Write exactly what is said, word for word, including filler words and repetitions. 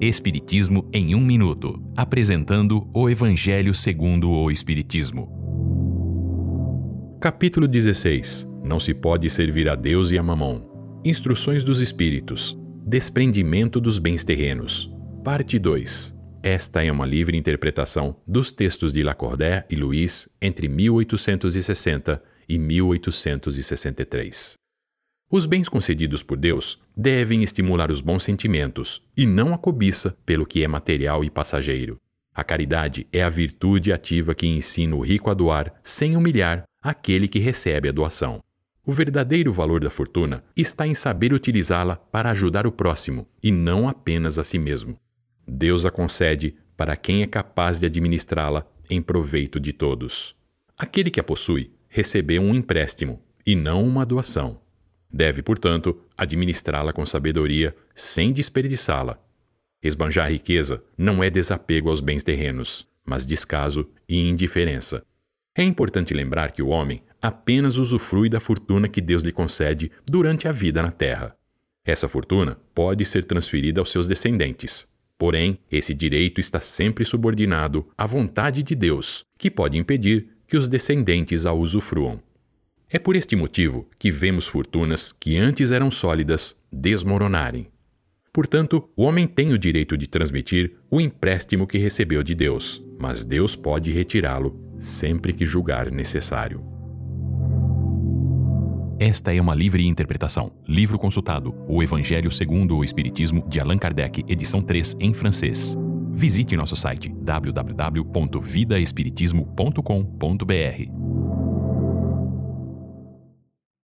Espiritismo em um minuto, apresentando o Evangelho segundo o Espiritismo. Capítulo dezesseis. Não se pode servir a Deus e a Mamom. Instruções dos Espíritos. Desprendimento dos bens terrenos. Parte dois. Esta é uma livre interpretação dos textos de Lacordaire e Luiz entre mil oitocentos e sessenta e mil oitocentos e sessenta e três. Os bens concedidos por Deus devem estimular os bons sentimentos e não a cobiça pelo que é material e passageiro. A caridade é a virtude ativa que ensina o rico a doar sem humilhar aquele que recebe a doação. O verdadeiro valor da fortuna está em saber utilizá-la para ajudar o próximo e não apenas a si mesmo. Deus a concede para quem é capaz de administrá-la em proveito de todos. Aquele que a possui recebeu um empréstimo e não uma doação. Deve, portanto, administrá-la com sabedoria, sem desperdiçá-la. Esbanjar riqueza não é desapego aos bens terrenos, mas descaso e indiferença. É importante lembrar que o homem apenas usufrui da fortuna que Deus lhe concede durante a vida na Terra. Essa fortuna pode ser transferida aos seus descendentes. Porém, esse direito está sempre subordinado à vontade de Deus, que pode impedir que os descendentes a usufruam. É por este motivo que vemos fortunas que antes eram sólidas desmoronarem. Portanto, o homem tem o direito de transmitir o empréstimo que recebeu de Deus, mas Deus pode retirá-lo sempre que julgar necessário. Esta é uma livre interpretação. Livro consultado: O Evangelho segundo o Espiritismo, de Allan Kardec, edição três, em francês. Visite nosso site w w w ponto vida espiritismo ponto com ponto b r.